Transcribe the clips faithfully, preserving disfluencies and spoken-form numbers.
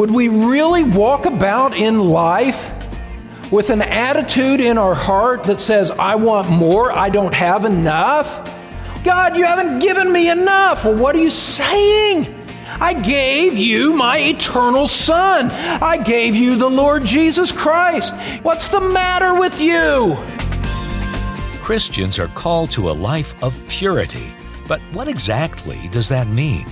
Would we really walk about in life with an attitude in our heart that says, I want more, I don't have enough? God, you haven't given me enough. Well, what are you saying? I gave you my eternal Son. I gave you the Lord Jesus Christ. What's the matter with you? Christians are called to a life of purity. But what exactly does that mean?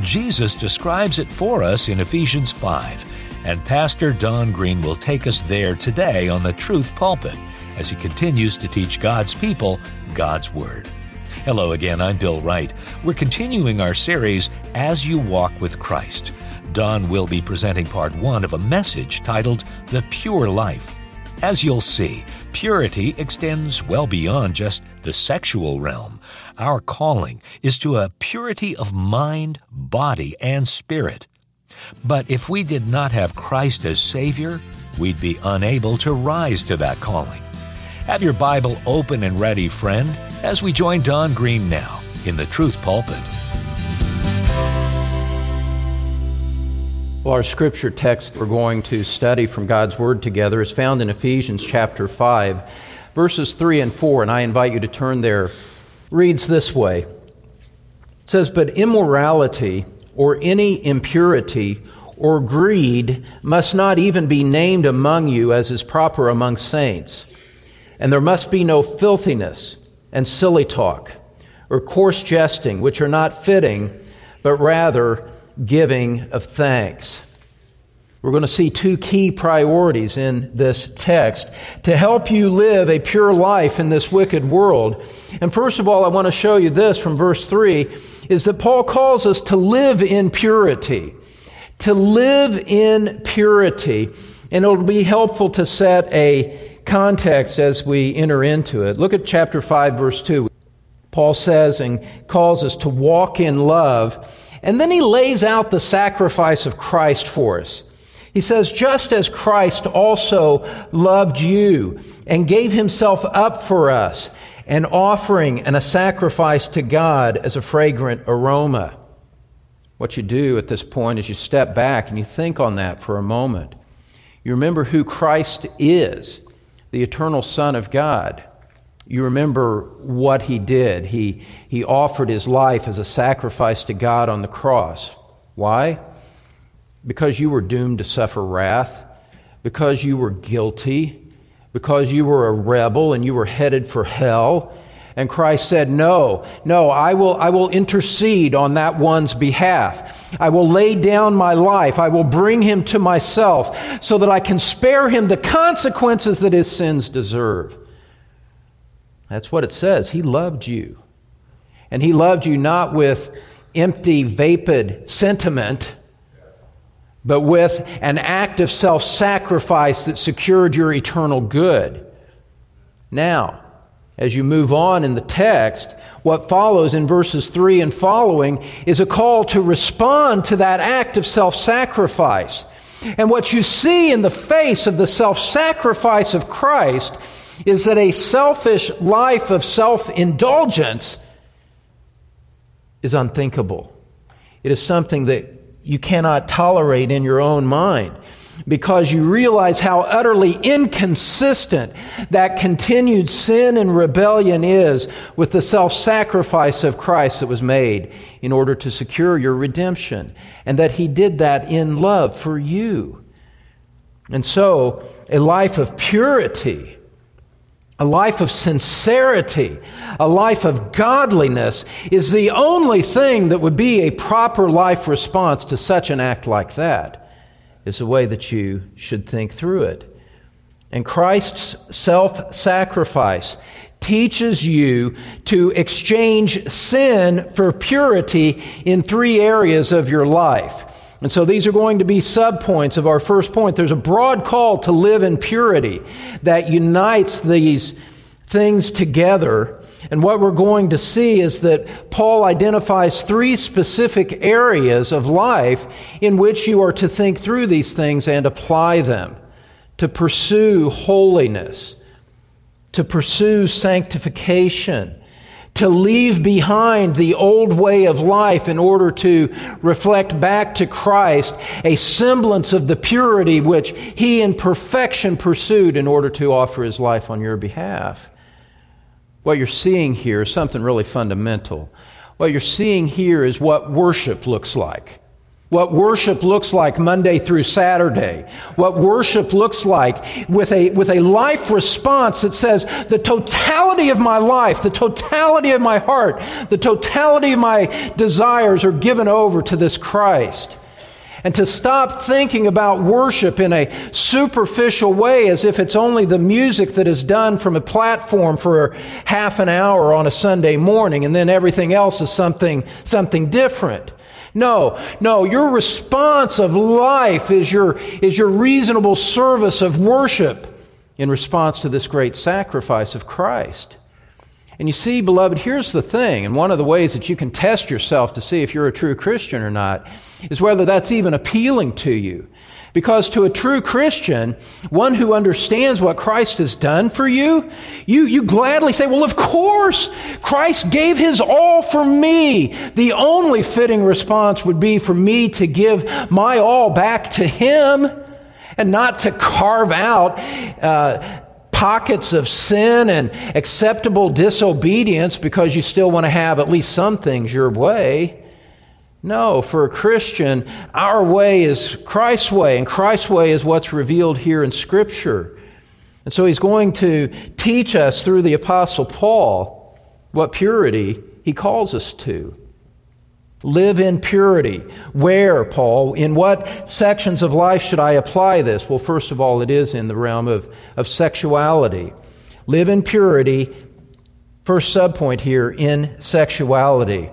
Jesus describes it for us in Ephesians five, and Pastor Don Green will take us there today on the Truth Pulpit as he continues to teach God's people God's Word. Hello again, I'm Bill Wright. We're continuing our series, As You Walk with Christ. Don will be presenting part one of a message titled, The Pure Life. As you'll see, purity extends well beyond just the sexual realm. Our calling is to a purity of mind, body, and spirit. But if we did not have Christ as Savior, we'd be unable to rise to that calling. Have your Bible open and ready, friend, as we join Don Green now in the Truth Pulpit. Well, our scripture text we're going to study from God's Word together is found in Ephesians chapter five, verses three and four, and I invite you to turn there. It reads this way. It says, "But immorality or any impurity or greed must not even be named among you as is proper among saints, and there must be no filthiness and silly talk, or coarse jesting, which are not fitting, but rather giving of thanks." We're going to see two key priorities in this text to help you live a pure life in this wicked world. And first of all, I want to show you this from verse three, is that Paul calls us to live in purity, to live in purity. And it'll be helpful to set a context as we enter into it. Look at chapter five, verse two. Paul says and calls us to walk in love, and then he lays out the sacrifice of Christ for us. He says, "Just as Christ also loved you and gave himself up for us, an offering and a sacrifice to God as a fragrant aroma." What you do at this point is you step back and you think on that for a moment. You remember who Christ is, the eternal Son of God. You remember what he did. He, he offered his life as a sacrifice to God on the cross. Why? Because you were doomed to suffer wrath, because you were guilty, because you were a rebel and you were headed for hell. And Christ said, no, no, I will, I will intercede on that one's behalf. I will lay down my life. I will bring him to myself so that I can spare him the consequences that his sins deserve. That's what it says. He loved you. And he loved you not with empty, vapid sentiment, but with an act of self-sacrifice that secured your eternal good. Now, as you move on in the text, what follows in verses three and following is a call to respond to that act of self-sacrifice. And what you see in the face of the self-sacrifice of Christ is that a selfish life of self-indulgence is unthinkable. It is something that you cannot tolerate in your own mind, because you realize how utterly inconsistent that continued sin and rebellion is with the self-sacrifice of Christ that was made in order to secure your redemption, and that he did that in love for you. And so, a life of purity, a life of sincerity, a life of godliness is the only thing that would be a proper life response to such an act like that. Is the way that you should think through it. And Christ's self-sacrifice teaches you to exchange sin for purity in three areas of your life. And so these are going to be subpoints of our first point. There's a broad call to live in purity that unites these things together. And what we're going to see is that Paul identifies three specific areas of life in which you are to think through these things and apply them, to pursue holiness, to pursue sanctification, to leave behind the old way of life in order to reflect back to Christ a semblance of the purity which he in perfection pursued in order to offer his life on your behalf. What you're seeing here is something really fundamental. What you're seeing here is what worship looks like. What worship looks like Monday through Saturday. What worship looks like with a, with a life response that says, the totality of my life, the totality of my heart, the totality of my desires are given over to this Christ. And to stop thinking about worship in a superficial way as if it's only the music that is done from a platform for half an hour on a Sunday morning and then everything else is something, something different. No, no, your response of life is your, is your reasonable service of worship in response to this great sacrifice of Christ. And you see, beloved, here's the thing, and one of the ways that you can test yourself to see if you're a true Christian or not is whether that's even appealing to you. Because to a true Christian, one who understands what Christ has done for you, you, you gladly say, well, of course, Christ gave his all for me. The only fitting response would be for me to give my all back to him and not to carve out uh pockets of sin and acceptable disobedience because you still want to have at least some things your way. No, for a Christian, our way is Christ's way, and Christ's way is what's revealed here in Scripture. And so he's going to teach us through the Apostle Paul what purity he calls us to. Live in purity. Where, Paul? In what sections of life should I apply this? Well, first of all, it is in the realm of, of sexuality. Live in purity. First subpoint here, in sexuality.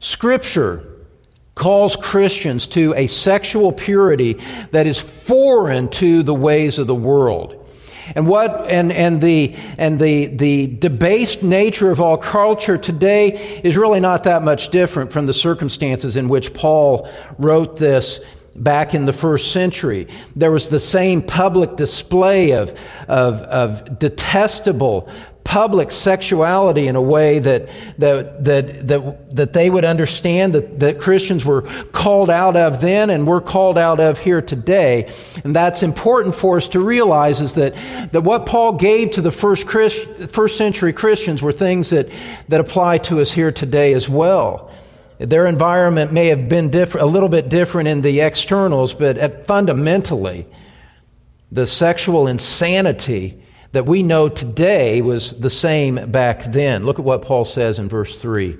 Scripture calls Christians to a sexual purity that is foreign to the ways of the world. And what and and the and the the debased nature of all culture today is really not that much different from the circumstances in which Paul wrote this back in the first century. There was the same public display of of, of detestable public sexuality in a way that that that that, that they would understand that, that Christians were called out of then and we're called out of here today. And that's important for us to realize is that, that what Paul gave to the first Christ, first century Christians were things that, that apply to us here today as well. Their environment may have been different, a little bit different in the externals, but fundamentally the sexual insanity that we know today was the same back then. Look at what Paul says in verse three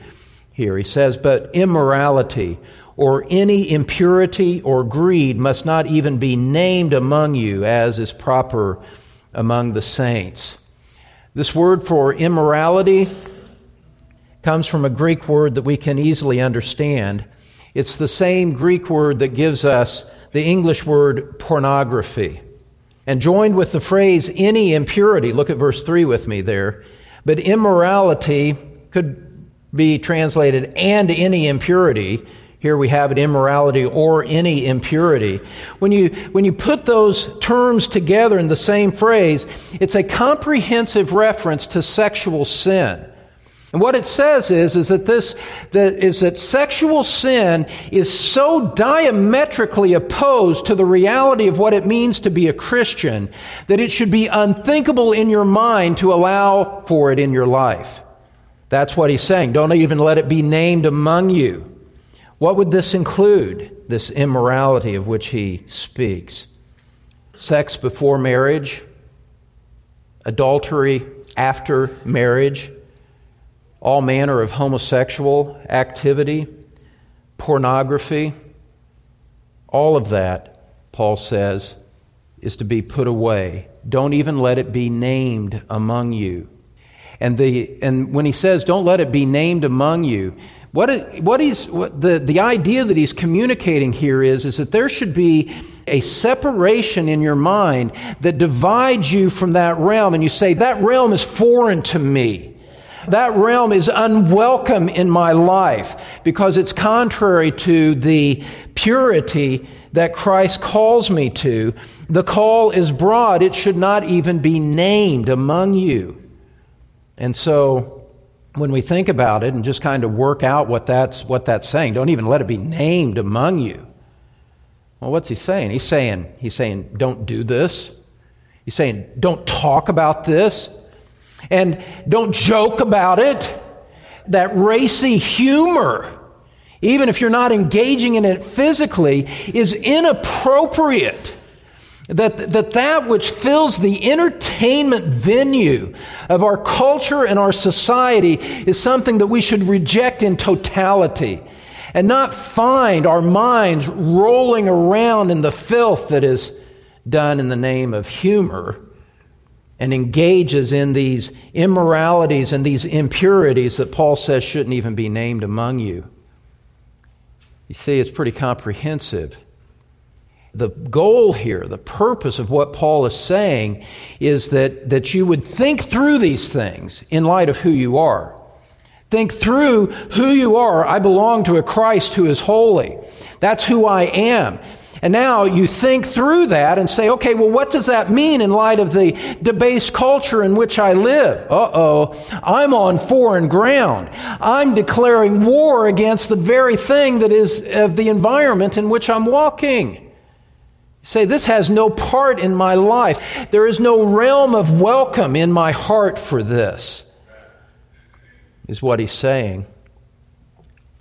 here. He says, but immorality or any impurity or greed must not even be named among you as is proper among the saints. This word for immorality comes from a Greek word that we can easily understand. It's the same Greek word that gives us the English word pornography. And joined with the phrase, any impurity, look at verse three with me there, but immorality could be translated, and any impurity. Here we have it, immorality or any impurity. When you, when you put those terms together in the same phrase, it's a comprehensive reference to sexual sin. And what it says is, is that this, that is that sexual sin is so diametrically opposed to the reality of what it means to be a Christian that it should be unthinkable in your mind to allow for it in your life. That's what he's saying. Don't even let it be named among you. What would this include? This immorality of which he speaks. Sex before marriage, adultery after marriage, all manner of homosexual activity, pornography, all of that, Paul says, is to be put away. Don't even let it be named among you. And the and when he says, don't let it be named among you, what it, what he's what the, the idea that he's communicating here is, is that there should be a separation in your mind that divides you from that realm, and you say, that realm is foreign to me. That realm is unwelcome in my life because it's contrary to the purity that Christ calls me to. The call is broad. It should not even be named among you. And so when we think about it and just kind of work out what that's what that's saying, don't even let it be named among you. Well, what's he saying? He's saying, he's saying, don't do this. He's saying, don't talk about this. And don't joke about it. That racy humor, even if you're not engaging in it physically, is inappropriate. That, that that which fills the entertainment venue of our culture and our society is something that we should reject in totality and not find our minds rolling around in the filth that is done in the name of humor and engages in these immoralities and these impurities that Paul says shouldn't even be named among you. You see, it's pretty comprehensive. The goal here, the purpose of what Paul is saying is that, that you would think through these things in light of who you are. Think through who you are. I belong to a Christ who is holy. That's who I am. And now you think through that and say, okay, well, what does that mean in light of the debased culture in which I live? Uh-oh, I'm on foreign ground. I'm declaring war against the very thing that is of the environment in which I'm walking. Say, this has no part in my life. There is no realm of welcome in my heart for this, is what he's saying.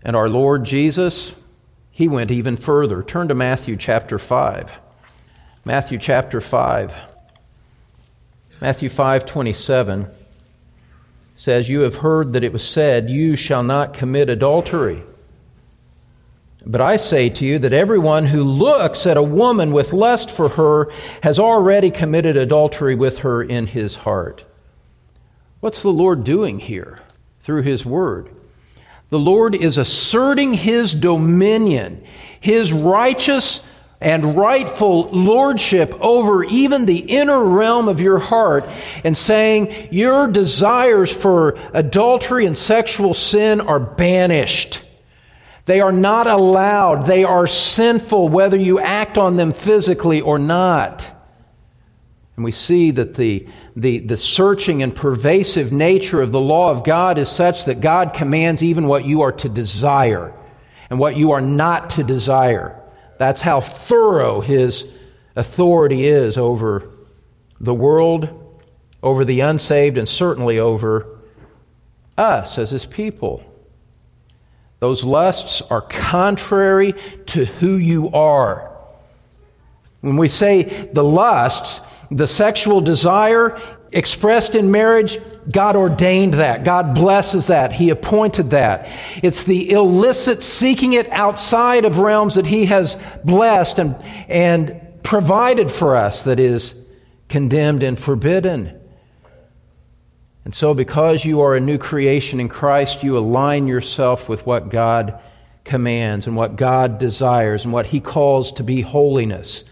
And our Lord Jesus, he went even further. Turn to Matthew chapter five. Matthew chapter five. Matthew five twenty-seven says, "You have heard that it was said, you shall not commit adultery. But I say to you that everyone who looks at a woman with lust for her has already committed adultery with her in his heart." What's the Lord doing here through his word? The Lord is asserting his dominion, his righteous and rightful lordship over even the inner realm of your heart and saying your desires for adultery and sexual sin are banished. They are not allowed. They are sinful, whether you act on them physically or not. And we see that the, the, the searching and pervasive nature of the law of God is such that God commands even what you are to desire and what you are not to desire. That's how thorough his authority is over the world, over the unsaved, and certainly over us as his people. Those lusts are contrary to who you are. When we say the lusts, the sexual desire expressed in marriage, God ordained that. God blesses that. He appointed that. It's the illicit seeking it outside of realms that he has blessed and, and provided for us that is condemned and forbidden. And so because you are a new creation in Christ, you align yourself with what God commands and what God desires and what he calls to be holiness.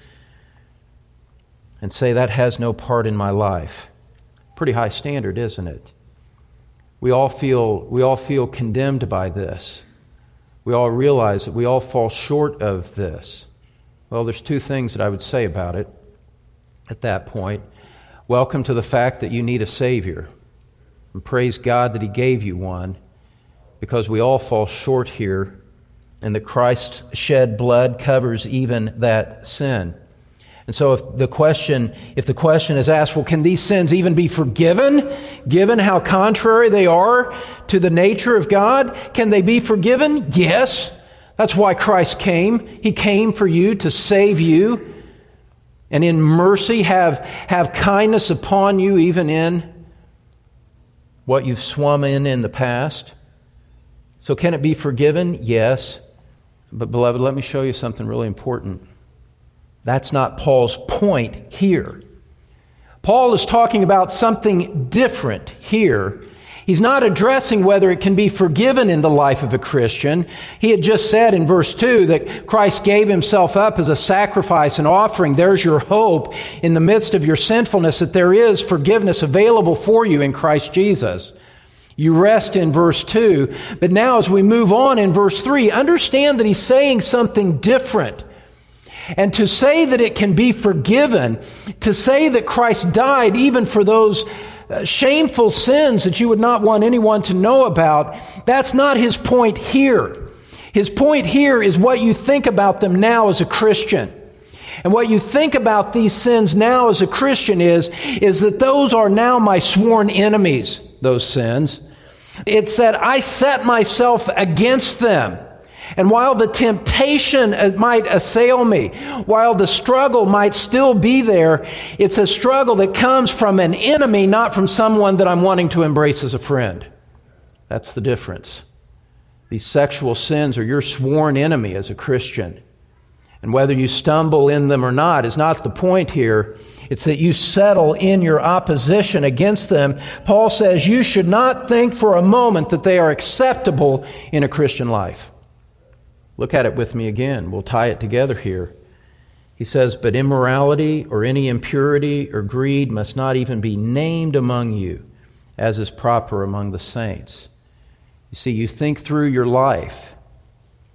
And say, that has no part in my life. Pretty high standard, isn't it? We all feel, we all feel condemned by this. We all realize that we all fall short of this. Well, there's two things that I would say about it at that point. Welcome to the fact that you need a Savior. And praise God that he gave you one, because we all fall short here, and that Christ's shed blood covers even that sin. And so if the question, if the question is asked, well, can these sins even be forgiven, given how contrary they are to the nature of God? Can they be forgiven? Yes. That's why Christ came. He came for you to save you, and in mercy have, have kindness upon you, even in what you've swum in in the past. So can it be forgiven? Yes. But beloved, let me show you something really important. That's not Paul's point here. Paul is talking about something different here. He's not addressing whether it can be forgiven in the life of a Christian. He had just said in verse two that Christ gave himself up as a sacrifice and offering. There's your hope in the midst of your sinfulness, that there is forgiveness available for you in Christ Jesus. You rest in verse two. But now as we move on in verse three, understand that he's saying something different. And to say that it can be forgiven, to say that Christ died even for those uh, shameful sins that you would not want anyone to know about. That's not his point here. His point here is what you think about them now as a Christian. And what you think about these sins now as a Christian is, is that those are now my sworn enemies, those sins. It's that I set myself against them. And while the temptation might assail me, while the struggle might still be there, it's a struggle that comes from an enemy, not from someone that I'm wanting to embrace as a friend. That's the difference. These sexual sins are your sworn enemy as a Christian. And whether you stumble in them or not is not the point here. It's that you settle in your opposition against them. Paul says you should not think for a moment that they are acceptable in a Christian life. Look at it with me again. We'll tie it together here. He says, but immorality or any impurity or greed must not even be named among you, as is proper among the saints. You see, you think through your life.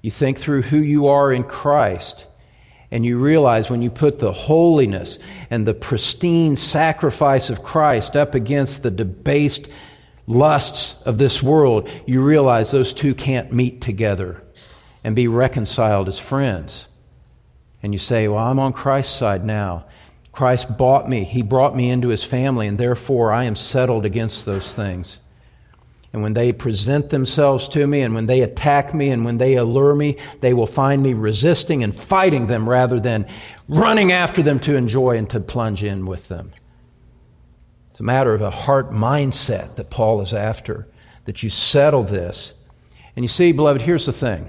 You think through who you are in Christ. And you realize when you put the holiness and the pristine sacrifice of Christ up against the debased lusts of this world, you realize those two can't meet together and be reconciled as friends. And you say, well, I'm on Christ's side now. Christ bought me. He brought me into his family, and therefore I am settled against those things. And when they present themselves to me, and when they attack me, and when they allure me, they will find me resisting and fighting them rather than running after them to enjoy and to plunge in with them. It's a matter of a heart mindset that Paul is after, that you settle this. And you see, beloved, here's the thing.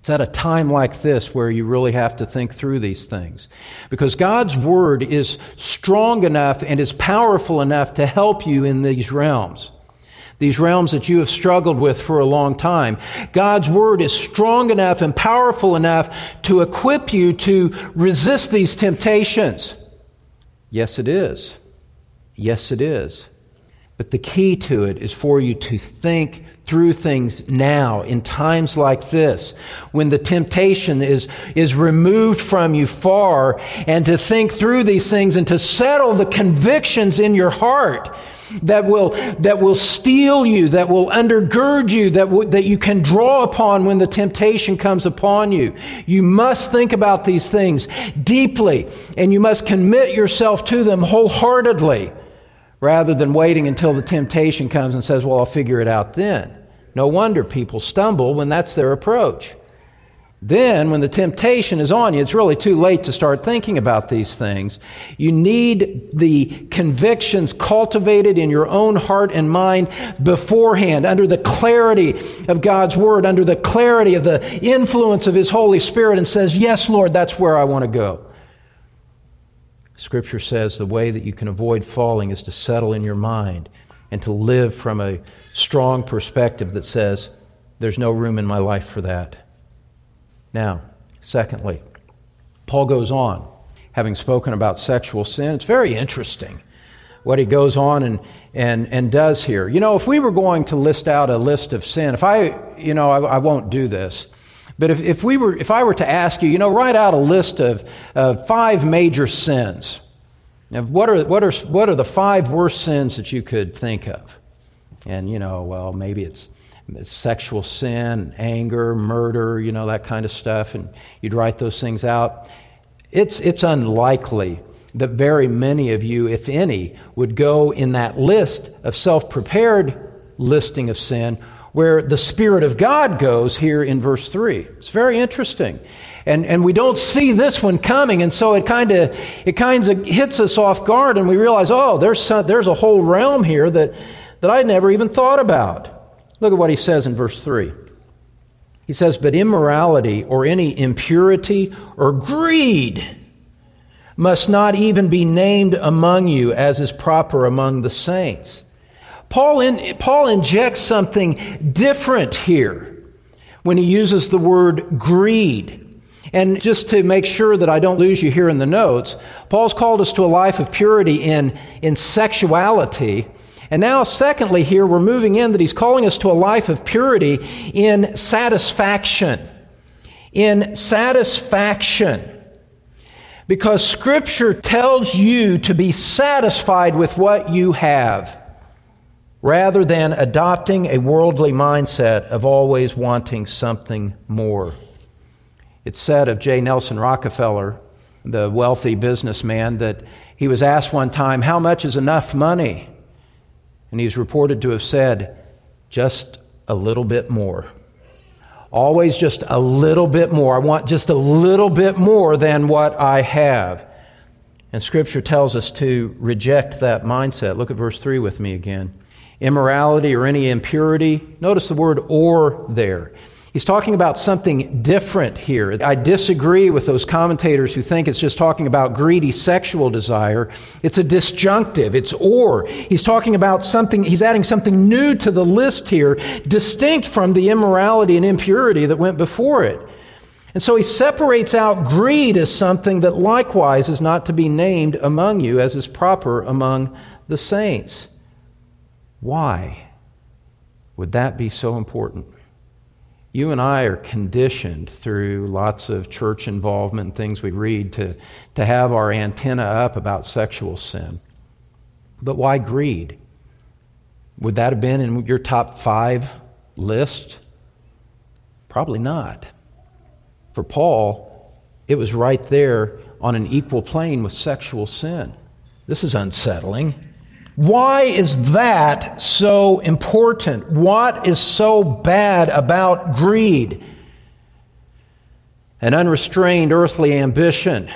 It's at a time like this where you really have to think through these things, because God's Word is strong enough and is powerful enough to help you in these realms, these realms that you have struggled with for a long time. God's Word is strong enough and powerful enough to equip you to resist these temptations. Yes, it is. Yes, it is. But the key to it is for you to think through things now, in times like this, when the temptation is, is removed from you far, and to think through these things and to settle the convictions in your heart that will, that will steal you, that will undergird you, that, w- that you can draw upon when the temptation comes upon you. You must think about these things deeply, and you must commit yourself to them wholeheartedly, rather than waiting until the temptation comes and says, well, I'll figure it out then. No wonder people stumble when that's their approach. Then, when the temptation is on you, it's really too late to start thinking about these things. You need the convictions cultivated in your own heart and mind beforehand, under the clarity of God's Word, under the clarity of the influence of His Holy Spirit, and says, yes, Lord, that's where I want to go. Scripture says the way that you can avoid falling is to settle in your mind and to live from a strong perspective that says, there's no room in my life for that. Now, secondly, Paul goes on, having spoken about sexual sin. It's very interesting what he goes on and and and does here. You know, if we were going to list out a list of sin, if I, you know, I, I won't do this, But if, if we were, if I were to ask you, you know, write out a list of, of five major sins. Now, what are what are what are the five worst sins that you could think of? And you know, well, maybe it's, it's sexual sin, anger, murder, you know, that kind of stuff. And you'd write those things out. It's it's unlikely that very many of you, if any, would go in that list of self-prepared listing of sin, where the Spirit of God goes here in verse three. It's very interesting. And and we don't see this one coming, and so it kind of it kind of hits us off guard, and we realize, oh, there's some, there's a whole realm here that, that I never even thought about. Look at what he says in verse three. He says, but immorality or any impurity or greed must not even be named among you, as is proper among the saints. Paul, in, Paul injects something different here when he uses the word greed. And just to make sure that I don't lose you here in the notes, Paul's called us to a life of purity in, in sexuality. And now, secondly, here we're moving in that he's calling us to a life of purity in satisfaction. In satisfaction. Because Scripture tells you to be satisfied with what you have. rather than adopting a worldly mindset of always wanting something more. It's said of J. Nelson Rockefeller, the wealthy businessman, that he was asked one time, how much is enough money? And he's reported to have said, just a little bit more. Always just a little bit more. I want just a little bit more than what I have. And Scripture tells us to reject that mindset. Look at verse three with me again. Immorality or any impurity. Notice the word "or" there. He's talking about something different here. I disagree with those commentators who think it's just talking about greedy sexual desire. It's a disjunctive. It's "or." He's talking about something, he's adding something new to the list here, distinct from the immorality and impurity that went before it. And so he separates out greed as something that likewise is not to be named among you as is proper among the saints. Why would that be so important? You and I are conditioned through lots of church involvement and things we read to, to have our antenna up about sexual sin. But why greed? Would that have been in your top five list? Probably not. For Paul, it was right there on an equal plane with sexual sin. This is unsettling. Why is that so important? What is so bad about greed? An unrestrained earthly ambition.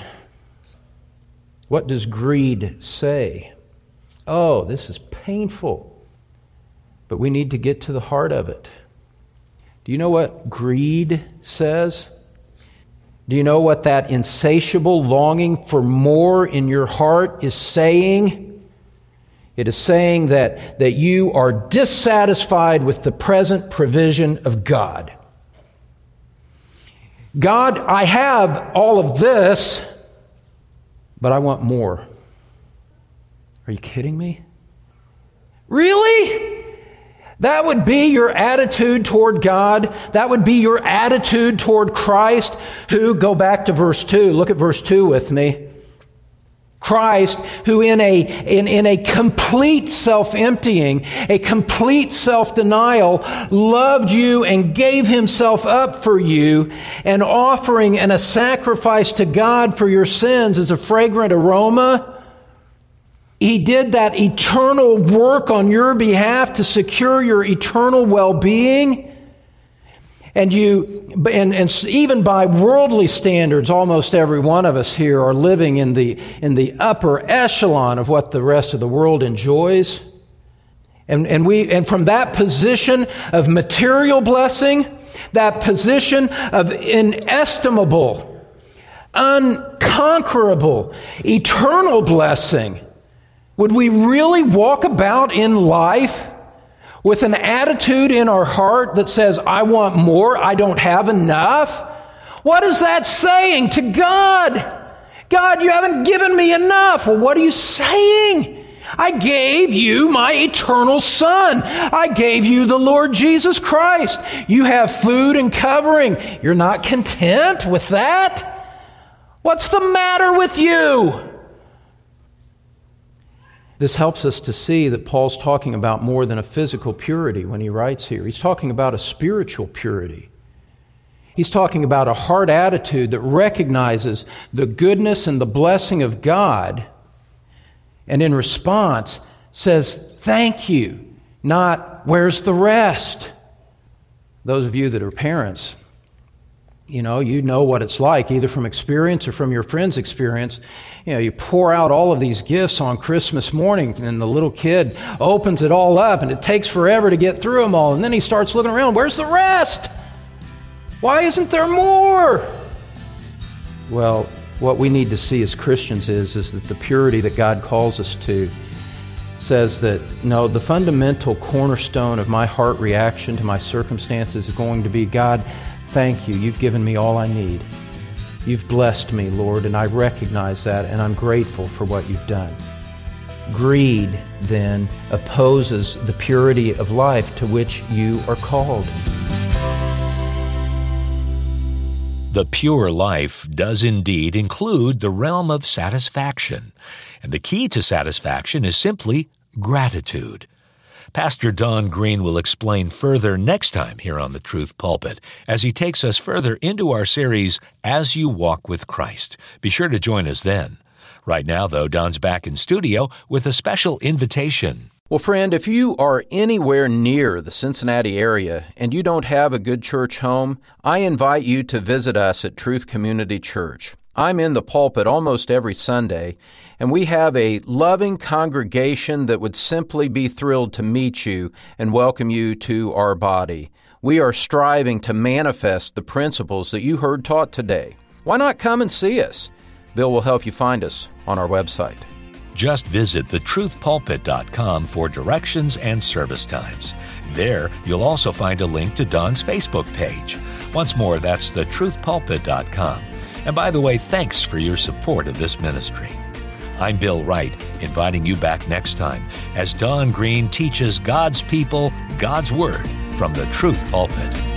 What does greed say? Oh, this is painful, but we need to get to the heart of it. Do you know what greed says? Do you know what that insatiable longing for more in your heart is saying? It is saying that, that you are dissatisfied with the present provision of God. God, I have all of this, but I want more. Are you kidding me? Really? That would be your attitude toward God. That would be your attitude toward Christ, who, go back to verse two. Look at verse two with me. Christ, who in a in, in a complete self-emptying, a complete self-denial, loved you and gave himself up for you, an offering and a sacrifice to God for your sins as a fragrant aroma. He did that eternal work on your behalf to secure your eternal well-being. And you, and, and even by worldly standards, almost every one of us here are living in the in the upper echelon of what the rest of the world enjoys. And and we and from that position of material blessing, that position of inestimable, unconquerable, eternal blessing, would we really walk about in life with an attitude in our heart that says, I want more, I don't have enough? What is that saying to God? God, you haven't given me enough. Well, what are you saying? I gave you my eternal Son. I gave you the Lord Jesus Christ. You have food and covering. You're not content with that? What's the matter with you? This helps us to see that Paul's talking about more than a physical purity when he writes here. He's talking about a spiritual purity. He's talking about a heart attitude that recognizes the goodness and the blessing of God, and in response says, thank you, not where's the rest? Those of you that are parents, you know, you know what it's like, either from experience or from your friend's experience. You know, you pour out all of these gifts on Christmas morning, and the little kid opens it all up, and it takes forever to get through them all. And then he starts looking around, where's the rest? Why isn't there more? Well, what we need to see as Christians is, is that the purity that God calls us to says that, no, the fundamental cornerstone of my heart reaction to my circumstances is going to be, God, thank you, you've given me all I need. You've blessed me, Lord, and I recognize that, and I'm grateful for what you've done. Greed, then, opposes the purity of life to which you are called. The pure life does indeed include the realm of satisfaction, and the key to satisfaction is simply gratitude. Pastor Don Green will explain further next time here on The Truth Pulpit as he takes us further into our series, As You Walk with Christ. Be sure to join us then. Right now, though, Don's back in studio with a special invitation. Well, friend, if you are anywhere near the Cincinnati area and you don't have a good church home, I invite you to visit us at Truth Community Church. I'm in the pulpit almost every Sunday, and we have a loving congregation that would simply be thrilled to meet you and welcome you to our body. We are striving to manifest the principles that you heard taught today. Why not come and see us? Bill will help you find us on our website. Just visit the truth pulpit dot com for directions and service times. There, you'll also find a link to Don's Facebook page. Once more, that's the truth pulpit dot com. And by the way, thanks for your support of this ministry. I'm Bill Wright, inviting you back next time as Don Green teaches God's people God's Word from the Truth Pulpit.